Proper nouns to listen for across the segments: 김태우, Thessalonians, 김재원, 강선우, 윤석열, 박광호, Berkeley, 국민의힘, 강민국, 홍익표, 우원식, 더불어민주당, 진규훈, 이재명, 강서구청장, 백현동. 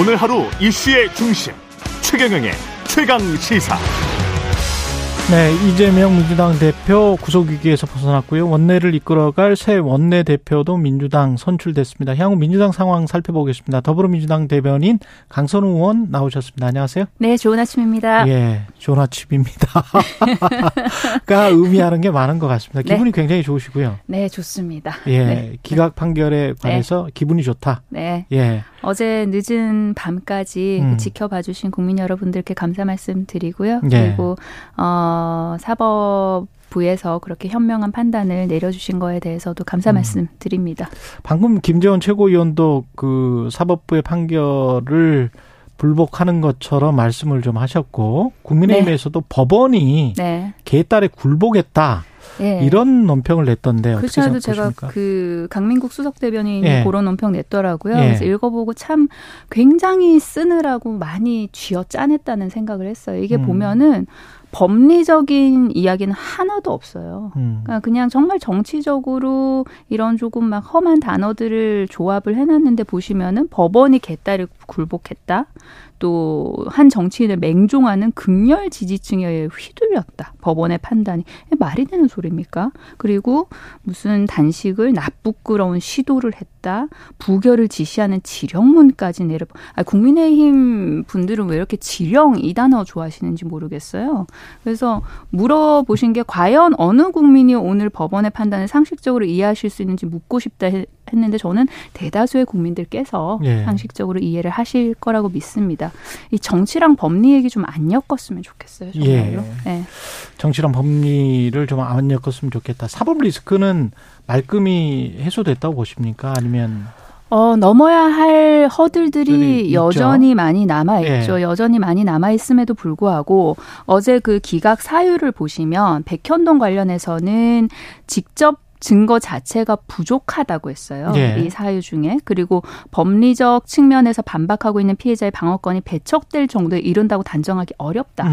오늘 하루 이슈의 중심 최경영의 최강시사. 네, 이재명 민주당 대표 구속위기에서 벗어났고요. 원내를 이끌어갈 새 원내대표도 민주당 선출됐습니다. 향후 민주당 상황 살펴보겠습니다. 더불어민주당 대변인 강선우 의원 나오셨습니다. 안녕하세요. 네, 좋은 아침입니다. 예, 좋은 아침입니다. 가 의미하는 게 많은 것 같습니다. 기분이 네. 굉장히 좋으시고요. 네, 좋습니다. 예, 네. 기각 판결에 관해서 네. 기분이 좋다. 네. 예. 어제 늦은 밤까지 지켜봐 주신 국민 여러분들께 감사 말씀드리고요. 예. 그리고 사법부에서 그렇게 현명한 판단을 내려주신 거에 대해서도 감사 말씀드립니다. 방금 김재원 최고위원도 그 사법부의 판결을 불복하는 것처럼 말씀을 좀 하셨고, 국민의힘에서도 네. 법원이 네. 개딸에 굴복했다. 네. 이런 논평을 냈던데 어떻게 생각하십니까? 그렇지 않아도 제가 그 강민국 수석 대변인이 네. 그런 논평 냈더라고요. 네. 그래서 읽어보고 참 굉장히 쓰느라고 많이 쥐어짜냈다는 생각을 했어요. 이게 보면은 법리적인 이야기는 하나도 없어요. 그러니까 그냥 정말 정치적으로 이런 조금 막 험한 단어들을 조합을 해놨는데 보시면은 법원이 개딸을 굴복했다. 또 한 정치인을 맹종하는 극렬 지지층에 휘둘렸다. 법원의 판단이. 말이 되는 소리입니까? 그리고 무슨 단식을 나쁘끄러운 시도를 했다. 부결을 지시하는 지령문까지 국민의힘 분들은 왜 이렇게 지령 이 단어 좋아하시는지 모르겠어요. 그래서 물어보신 게 과연 어느 국민이 오늘 법원의 판단을 상식적으로 이해하실 수 있는지 묻고 싶다 했는데 저는 대다수의 국민들께서 예. 상식적으로 이해를 하실 거라고 믿습니다. 이 정치랑 법리 얘기 좀 안 엮었으면 좋겠어요. 정말로. 예. 예. 정치랑 법리를 좀 안 엮었으면 좋겠다. 사법 리스크는 말끔히 해소됐다고 보십니까? 아니면... 넘어야 할 허들들이 여전히 많이 남아있죠. 예. 여전히 많이 남아있음에도 불구하고 어제 그 기각 사유를 보시면 백현동 관련해서는 직접 증거 자체가 부족하다고 했어요. 예. 이 사유 중에. 그리고 법리적 측면에서 반박하고 있는 피해자의 방어권이 배척될 정도에 이른다고 단정하기 어렵다.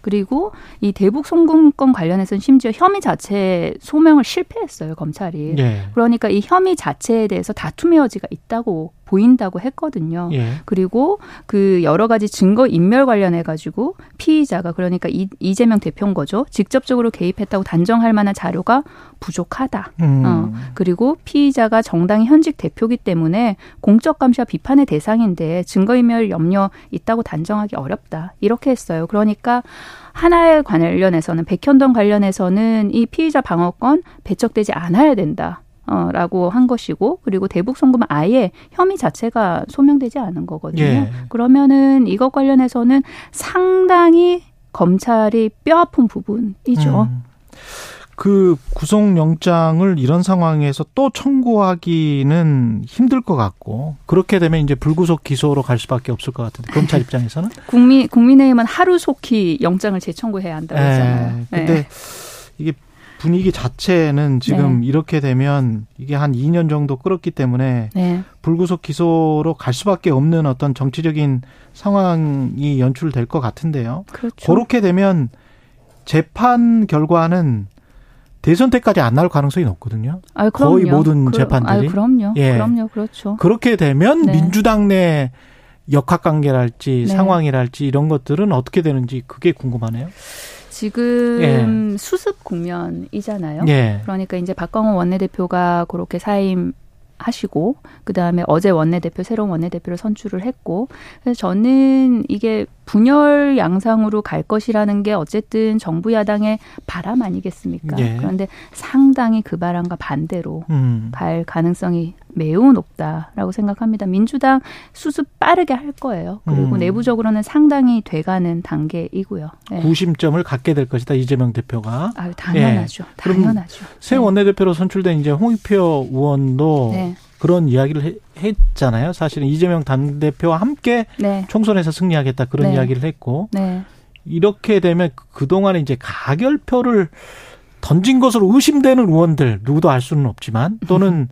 그리고 이 대북 송금권 관련해서는 심지어 혐의 자체 소명을 실패했어요. 검찰이. 예. 그러니까 이 혐의 자체에 대해서 다툼의 여지가 있다고 보인다고 했거든요. 예. 그리고 그 여러 가지 증거 인멸 관련해가지고 피의자가 그러니까 이재명 대표인 거죠. 직접적으로 개입했다고 단정할 만한 자료가 부족하다. 그리고 피의자가 정당의 현직 대표이기 때문에 공적 감시와 비판의 대상인데 증거 인멸 염려 있다고 단정하기 어렵다. 이렇게 했어요. 그러니까 하나에 관련해서는 백현동 관련해서는 이 피의자 방어권 배척되지 않아야 된다. 라고 한 것이고 그리고 대북 송금은 아예 혐의 자체가 소명되지 않은 거거든요. 예. 그러면은 이것 관련해서는 상당히 검찰이 뼈아픈 부분이죠. 그 구속영장을 이런 상황에서 또 청구하기는 힘들 것 같고 그렇게 되면 이제 불구속 기소로 갈 수밖에 없을 것 같은데 검찰 입장에서는 국민의힘은 하루속히 영장을 재청구해야 한다고 했잖아요. 그런데 예. 이게 분위기 자체는 지금 네. 이렇게 되면 이게 한 2년 정도 끌었기 때문에 네. 불구속 기소로 갈 수밖에 없는 어떤 정치적인 상황이 연출될 것 같은데요. 그렇죠. 그렇게 되면 재판 결과는 대선 때까지 안 나올 가능성이 높거든요. 거의 모든 재판들이. 그럼요. 예. 그럼요. 그렇죠. 그렇게 되면 네. 민주당 내 역학관계랄지 네. 상황이랄지 이런 것들은 어떻게 되는지 그게 궁금하네요. 지금 예. 수습 국면이잖아요. 예. 그러니까 이제 박광호 원내대표가 그렇게 사임하시고 그다음에 어제 원내대표 새로운 원내대표를 선출을 했고 그래서 저는 이게 분열 양상으로 갈 것이라는 게 어쨌든 정부 야당의 바람 아니겠습니까? 예. 그런데 상당히 그 바람과 반대로 갈 가능성이 매우 높다라고 생각합니다. 민주당 수습 빠르게 할 거예요. 그리고 내부적으로는 상당히 돼가는 단계이고요. 네. 구심점을 갖게 될 것이다. 이재명 대표가. 아유, 당연하죠. 예. 당연하죠. 새 원내대표로 선출된 이제 홍익표 의원도 네. 그런 이야기를 했잖아요. 사실은 이재명 당대표와 함께 네. 총선에서 승리하겠다 그런 네. 이야기를 했고 네. 이렇게 되면 그동안에 이제 가결표를 던진 것으로 의심되는 의원들 누구도 알 수는 없지만 또는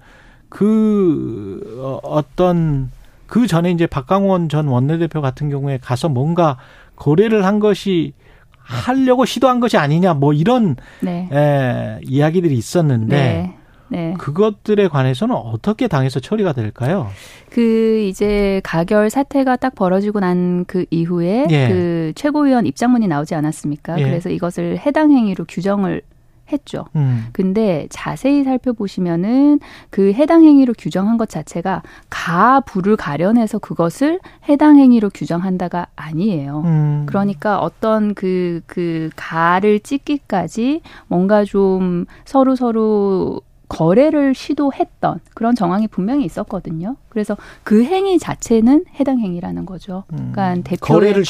그 어떤 그 전에 이제 박광원 전 원내대표 같은 경우에 가서 뭔가 거래를 한 것이 하려고 시도한 것이 아니냐 뭐 이런 네. 이야기들이 있었는데 네. 네. 그것들에 관해서는 어떻게 당에서 처리가 될까요? 그 이제 가결 사태가 딱 벌어지고 난 그 이후에 예. 그 최고위원 입장문이 나오지 않았습니까? 예. 그래서 이것을 해당 행위로 규정을 했죠. 근데 자세히 살펴보시면은 그 해당 행위로 규정한 것 자체가 가부를 가려내서 그것을 해당 행위로 규정한다가 아니에요. 그러니까 어떤 그 가를 찢기까지 뭔가 좀 서로 거래를 시도했던 그런 정황이 분명히 있었거든요. 그래서 그 행위 자체는 해당 행위라는 거죠. 그러니까 대표 거래를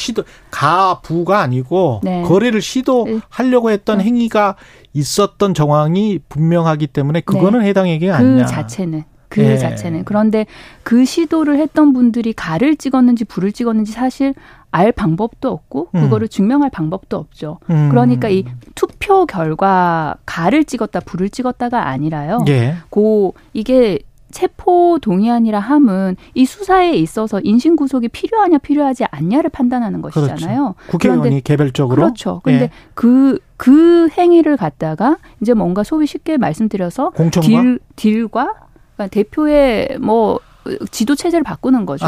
가부가 아니고 네. 거래를 시도하려고 했던 네. 행위가 있었던 정황이 분명하기 때문에 그거는 네. 해당 행위가 아니냐. 그 자체는. 그런데 그 시도를 했던 분들이 가를 찍었는지 부를 찍었는지 사실 알 방법도 없고 그거를 증명할 방법도 없죠. 그러니까 이 투표 결과 가를 찍었다 부를 찍었다가 아니라요. 예. 이게 체포 동의안이라 함은 이 수사에 있어서 인신 구속이 필요하냐 필요하지 않냐를 판단하는 것이잖아요. 그렇죠. 국회의원이 그런데, 개별적으로. 그렇죠. 그런데 예. 그 행위를 갖다가 이제 뭔가 소위 쉽게 말씀드려서 딜과 그러니까 대표의 지도 체제를 바꾸는 거죠.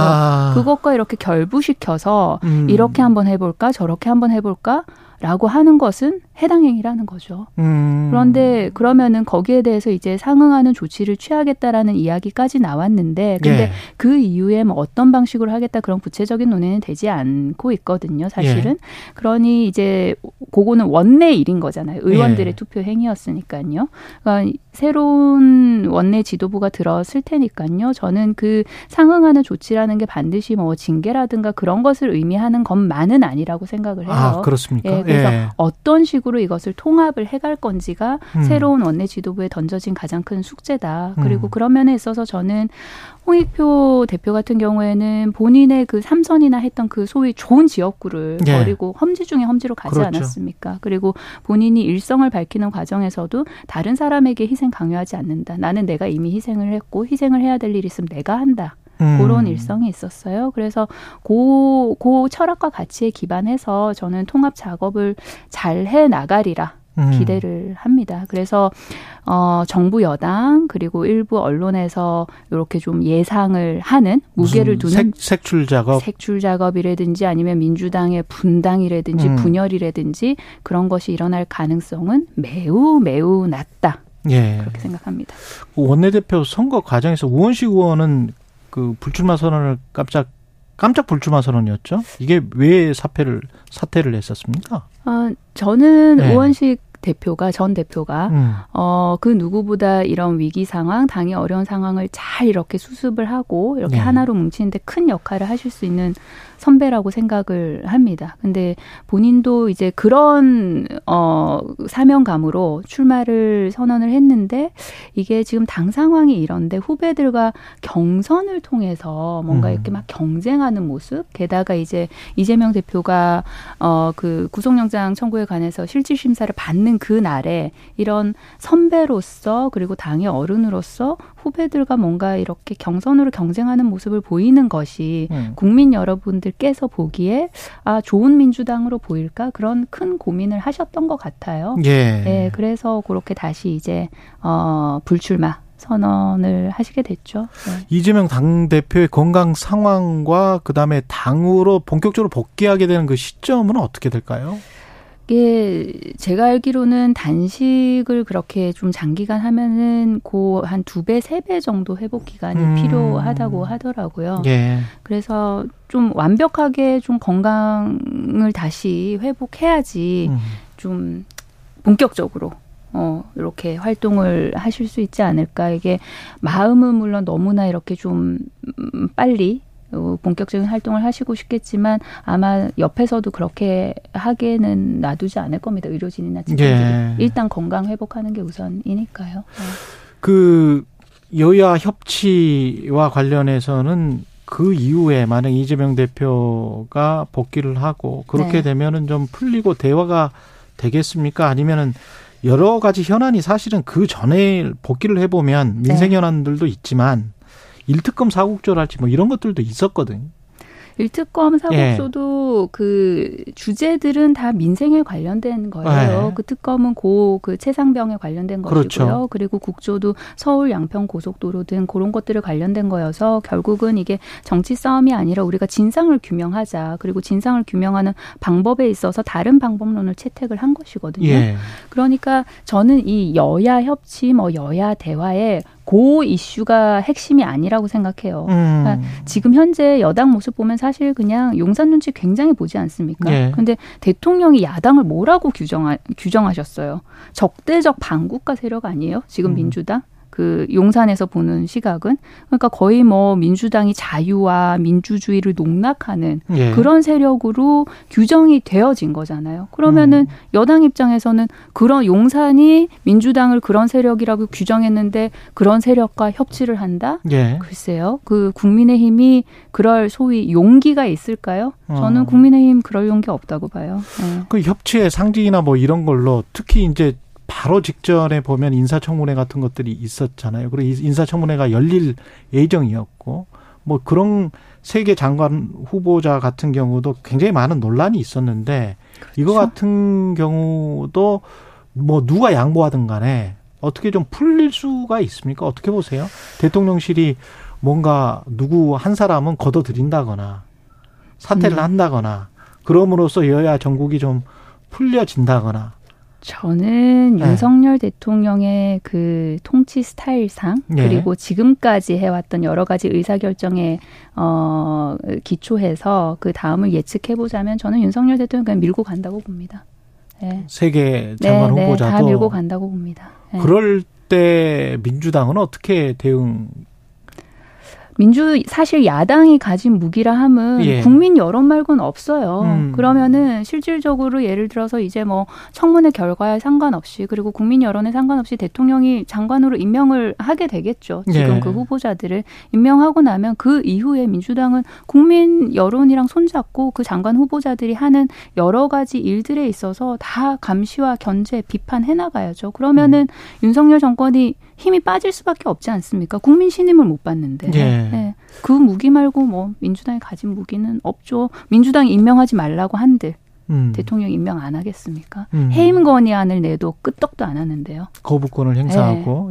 그것과 이렇게 결부시켜서 이렇게 한번 해볼까 저렇게 한번 해볼까라고 하는 것은 해당 행위라는 거죠. 그런데 그러면은 거기에 대해서 이제 상응하는 조치를 취하겠다라는 이야기까지 나왔는데 근데 예. 그 이후에 어떤 방식으로 하겠다 그런 구체적인 논의는 되지 않고 있거든요. 사실은. 예. 그러니 이제 그거는 원내 일인 거잖아요. 의원들의 예. 투표 행위였으니까요. 그러니까 새로운 원내 지도부가 들었을 테니까요. 저는 그 상응하는 조치라는 게 반드시 징계라든가 그런 것을 의미하는 것만은 아니라고 생각을 해요. 아, 그렇습니까? 예, 그래서 예. 어떤 식으로 이것을 통합을 해갈 건지가 새로운 원내 지도부에 던져진 가장 큰 숙제다. 그리고 그런 면에 있어서 저는 홍익표 대표 같은 경우에는 본인의 그 삼선이나 했던 그 소위 좋은 지역구를 예. 버리고 험지 중에 험지로 가지 그렇죠. 않았습니까? 그리고 본인이 일성을 밝히는 과정에서도 다른 사람에게 희생 강요하지 않는다. 나는 내가 이미 희생을 했고 희생을 해야 될 일이 있으면 내가 한다. 그런 일성이 있었어요. 그래서 그 철학과 가치에 기반해서 저는 통합 작업을 잘 해나가리라 기대를 합니다. 그래서 정부 여당 그리고 일부 언론에서 이렇게 좀 예상을 하는 무게를 두는 색출 작업이라든지 아니면 민주당의 분당이라든지 분열이라든지 그런 것이 일어날 가능성은 매우 매우 낮다. 예. 그렇게 생각합니다. 원내대표 선거 과정에서 우원식 의원은 그 불출마 선언을 깜짝 불출마 선언이었죠. 이게 왜 사퇴를 했었습니까? 저는 네. 전 대표가 그 누구보다 이런 위기 상황, 당의 어려운 상황을 잘 이렇게 수습을 하고 이렇게 네. 하나로 뭉치는 데 큰 역할을 하실 수 있는 선배라고 생각을 합니다. 근데 본인도 이제 그런 사명감으로 출마를 선언을 했는데 이게 지금 당 상황이 이런데 후배들과 경선을 통해서 뭔가 이렇게 막 경쟁하는 모습, 게다가 이제 이재명 대표가 그 구속영장 청구에 관해서 실질 심사를 받는 그 날에 이런 선배로서 그리고 당의 어른으로서 후배들과 뭔가 이렇게 경선으로 경쟁하는 모습을 보이는 것이 국민 여러분들께서 보기에 좋은 민주당으로 보일까 그런 큰 고민을 하셨던 것 같아요. 예. 예, 그래서 그렇게 다시 이제 불출마 선언을 하시게 됐죠. 네. 이재명 당대표의 건강 상황과 그다음에 당으로 본격적으로 복귀하게 되는 그 시점은 어떻게 될까요? 예, 제가 알기로는 단식을 그렇게 좀 장기간 하면은 한 2배, 3배 정도 회복 기간이 필요하다고 하더라고요. 예. 그래서 좀 완벽하게 좀 건강을 다시 회복해야지 좀 본격적으로 이렇게 활동을 하실 수 있지 않을까. 이게 마음은 물론 너무나 이렇게 좀 빨리 본격적인 활동을 하시고 싶겠지만 아마 옆에서도 그렇게 하기에는 놔두지 않을 겁니다. 의료진이나 직원들이. 예. 일단 건강 회복하는 게 우선이니까요. 네. 그 여야 협치와 관련해서는 그 이후에 만약 이재명 대표가 복귀를 하고 그렇게 네. 되면은 좀 풀리고 대화가 되겠습니까? 아니면은 여러 가지 현안이 사실은 그 전에 복귀를 해보면 민생 현안들도 있지만 일특검 사국조랄지 이런 것들도 있었거든요. 일특검, 사법소도 그 주제들은 다 민생에 관련된 거예요. 그 특검은 그 채상병에 관련된 것이고요. 그렇죠. 그리고 국조도 서울 양평 고속도로 등 그런 것들을 관련된 거여서 결국은 이게 정치 싸움이 아니라 우리가 진상을 규명하자. 그리고 진상을 규명하는 방법에 있어서 다른 방법론을 채택을 한 것이거든요. 그러니까 저는 이 여야 협치, 여야 대화에 고 이슈가 핵심이 아니라고 생각해요. 그러니까 지금 현재 여당 모습 보면 사실 그냥 용산 눈치 굉장히 보지 않습니까? 그런데 대통령이 야당을 뭐라고 규정하셨어요? 적대적 반국가 세력 아니에요? 지금 민주당? 그 용산에서 보는 시각은 그러니까 거의 민주당이 자유와 민주주의를 농락하는 그런 세력으로 규정이 되어진 거잖아요. 그러면은 여당 입장에서는 그런 용산이 민주당을 그런 세력이라고 규정했는데 그런 세력과 협치를 한다? 글쎄요. 그 국민의힘이 그럴 소위 용기가 있을까요? 저는 국민의힘 그럴 용기 없다고 봐요. 그 협치의 상징이나 이런 걸로 특히 이제 바로 직전에 보면 인사청문회 같은 것들이 있었잖아요. 그리고 인사청문회가 열릴 예정이었고 그런 세 개 장관 후보자 같은 경우도 굉장히 많은 논란이 있었는데 그렇죠. 이거 같은 경우도 누가 양보하든 간에 어떻게 좀 풀릴 수가 있습니까? 어떻게 보세요? 대통령실이 뭔가 누구 한 사람은 걷어들인다거나 사퇴를 한다거나 그럼으로써 여야 정국이 좀 풀려진다거나 저는 윤석열 대통령의 그 통치 스타일상 그리고 지금까지 해왔던 여러 가지 의사결정에 기초해서 그 다음을 예측해보자면 저는 윤석열 대통령 그냥 밀고 간다고 봅니다. 세계 장관 후보자도 다 밀고 간다고 봅니다. 그럴 때 민주당은 어떻게 대응? 사실 야당이 가진 무기라 함은 국민 여론 말고는 없어요. 그러면은 실질적으로 예를 들어서 이제 청문회 결과에 상관없이 그리고 국민 여론에 상관없이 대통령이 장관으로 임명을 하게 되겠죠. 지금 그 후보자들을 임명하고 나면 그 이후에 민주당은 국민 여론이랑 손잡고 그 장관 후보자들이 하는 여러 가지 일들에 있어서 다 감시와 견제, 비판해 나가야죠. 그러면은 윤석열 정권이 힘이 빠질 수밖에 없지 않습니까? 국민 신임을 못 받는데. 그 무기 말고 민주당이 가진 무기는 없죠. 민주당 임명하지 말라고 한들 대통령 임명 안 하겠습니까? 해임 건의안을 내도 끄떡도 안 하는데요. 거부권을 행사하고.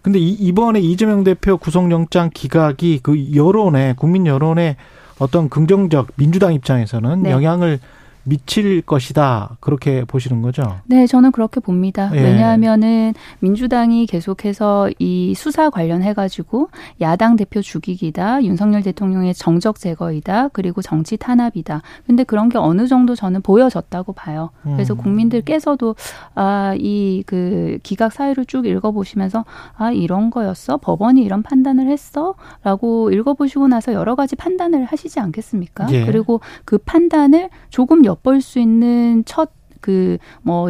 근데 이번에 이재명 대표 구속영장 기각이 그 여론에 국민 여론에 어떤 긍정적 민주당 입장에서는 영향을 미칠 것이다. 그렇게 보시는 거죠? 네, 저는 그렇게 봅니다. 왜냐하면은 민주당이 계속해서 이 수사 관련해가지고 야당 대표 죽이기다, 윤석열 대통령의 정적 제거이다, 그리고 정치 탄압이다. 근데 그런 게 어느 정도 저는 보여졌다고 봐요. 그래서 국민들께서도 이 그 기각 사유를 쭉 읽어보시면서 이런 거였어? 법원이 이런 판단을 했어? 라고 읽어보시고 나서 여러 가지 판단을 하시지 않겠습니까? 그리고 그 판단을 조금 볼 수 있는 첫 그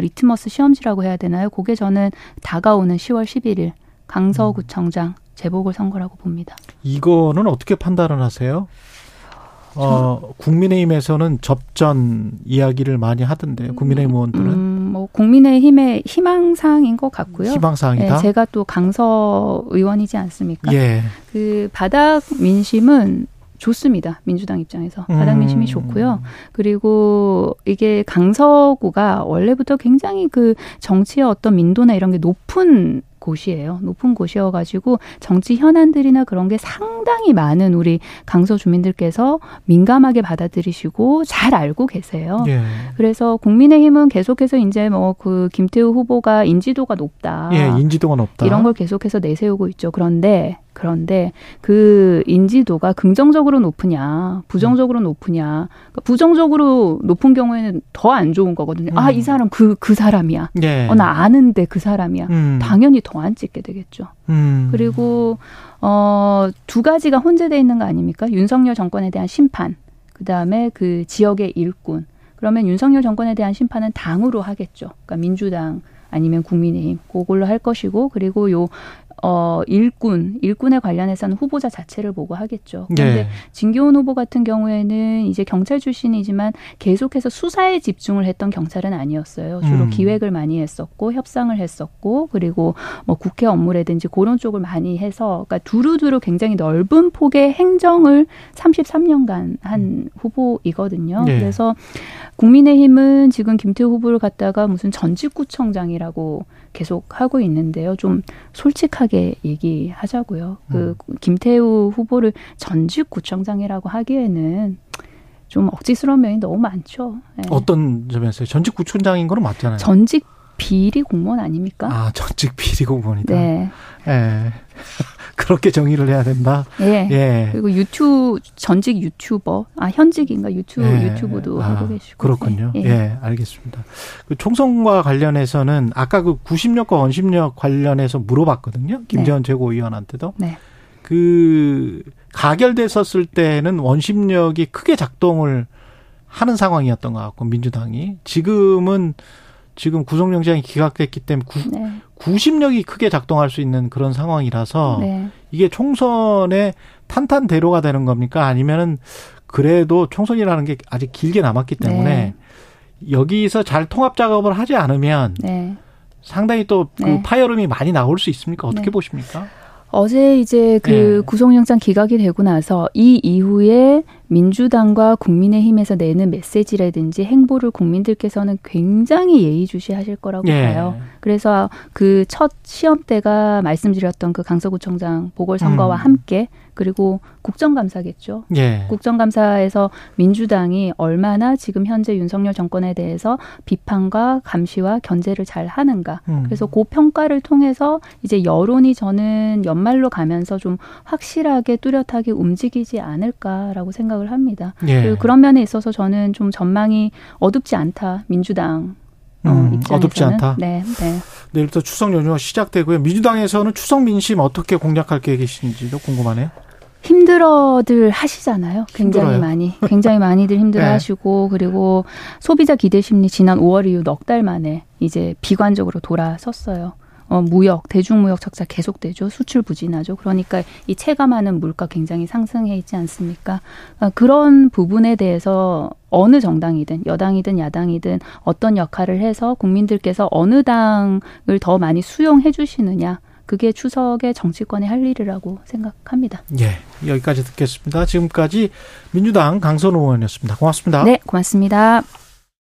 리트머스 시험지라고 해야 되나요? 그게 저는 다가오는 10월 11일 강서구청장 재보궐선거라고 봅니다. 이거는 어떻게 판단을 하세요? 국민의힘에서는 접전 이야기를 많이 하던데요. 국민의힘 의원들은. 국민의힘의 희망사항인 것 같고요. 희망사항이다. 제가 또 강서 의원이지 않습니까? 그 바닥 민심은 좋습니다. 민주당 입장에서. 바닥 민심이 좋고요. 그리고 이게 강서구가 원래부터 굉장히 그 정치의 어떤 민도나 이런 게 높은 곳이에요. 높은 곳이어가지고 정치 현안들이나 그런 게 상당히 많은 우리 강서 주민들께서 민감하게 받아들이시고 잘 알고 계세요. 그래서 국민의힘은 계속해서 이제 그 김태우 후보가 인지도가 높다. 인지도가 높다. 이런 걸 계속해서 내세우고 있죠. 그런데 그 인지도가 긍정적으로 높으냐, 부정적으로 높으냐, 부정적으로 높은 경우에는 더 안 좋은 거거든요. 이 사람 그 사람이야. 나 아는데 그 사람이야. 당연히 더 안 찍게 되겠죠. 그리고 두 가지가 혼재되어 있는 거 아닙니까? 윤석열 정권에 대한 심판, 그다음에 그 지역의 일꾼. 그러면 윤석열 정권에 대한 심판은 당으로 하겠죠. 그러니까 민주당. 아니면 국민의힘 그걸로 할 것이고 그리고 일꾼에 관련해서는 후보자 자체를 보고 하겠죠. 그런데 네. 진규훈 후보 같은 경우에는 이제 경찰 출신이지만 계속해서 수사에 집중을 했던 경찰은 아니었어요. 주로 기획을 많이 했었고 협상을 했었고 그리고 뭐 국회 업무라든지 그런 쪽을 많이 해서 그러니까 두루두루 굉장히 넓은 폭의 행정을 33년간 한 후보이거든요. 네. 그래서 국민의힘은 지금 김태우 후보를 갖다가 무슨 전직구청장이라고 계속 하고 있는데요. 좀 솔직하게 얘기하자고요. 그 김태우 후보를 전직 구청장이라고 하기에는 좀 억지스러운 면이 너무 많죠. 네. 어떤 점에서요? 전직 구청장인 건 맞잖아요. 전직 비리 공무원 아닙니까? 아, 전직 비리 공무원이다. 네. 네. 그렇게 정의를 해야 된다. 예. 예. 그리고 전직 유튜버, 현직인가 유튜브도 하고 계시고. 그렇군요. 예. 예, 알겠습니다. 그 총선과 관련해서는 아까 그 구심력과 원심력 관련해서 물어봤거든요. 김재원 네. 최고위원한테도. 네. 그 가결됐었을 때는 원심력이 크게 작동을 하는 상황이었던 것 같고 민주당이 지금은. 지금 구속영장이 기각됐기 때문에 네. 구심력이 크게 작동할 수 있는 그런 상황이라서 네. 이게 총선의 탄탄대로가 되는 겁니까? 아니면은 그래도 총선이라는 게 아직 길게 남았기 때문에 네. 여기서 잘 통합 작업을 하지 않으면 네. 상당히 또 그 네. 파열음이 많이 나올 수 있습니까? 어떻게 네. 보십니까? 어제 이제 그 구속영장 기각이 되고 나서 이 이후에 민주당과 국민의힘에서 내는 메시지라든지 행보를 국민들께서는 굉장히 예의주시하실 거라고 봐요. 그래서 그 첫 시험 때가 말씀드렸던 그 강서구청장 보궐선거와 함께 그리고 국정감사겠죠. 예. 국정감사에서 민주당이 얼마나 지금 현재 윤석열 정권에 대해서 비판과 감시와 견제를 잘 하는가. 그래서 그 평가를 통해서 이제 여론이 저는 연말로 가면서 좀 확실하게 뚜렷하게 움직이지 않을까라고 생각을 합니다. 예. 그리고 그런 면에 있어서 저는 좀 전망이 어둡지 않다. 민주당. 입장에서는. 어둡지 않다. 네, 네. 내일부터 추석 연휴가 시작되고요. 민주당에서는 추석 민심 어떻게 공략할 계획이신지도 궁금하네요. 힘들어들 하시잖아요. 굉장히 힘들어요. 굉장히 많이들 힘들어하시고 네. 그리고 소비자 기대 심리 지난 5월 이후 넉 달 만에 이제 비관적으로 돌아섰어요. 무역, 대중무역 적자 계속되죠. 수출 부진하죠. 그러니까 이 체감하는 물가 굉장히 상승해 있지 않습니까? 그런 부분에 대해서 어느 정당이든 여당이든 야당이든 어떤 역할을 해서 국민들께서 어느 당을 더 많이 수용해 주시느냐. 그게 추석에 정치권이 할 일이라고 생각합니다. 예, 여기까지 듣겠습니다. 지금까지 민주당 강선우 의원이었습니다. 고맙습니다. 네, 고맙습니다.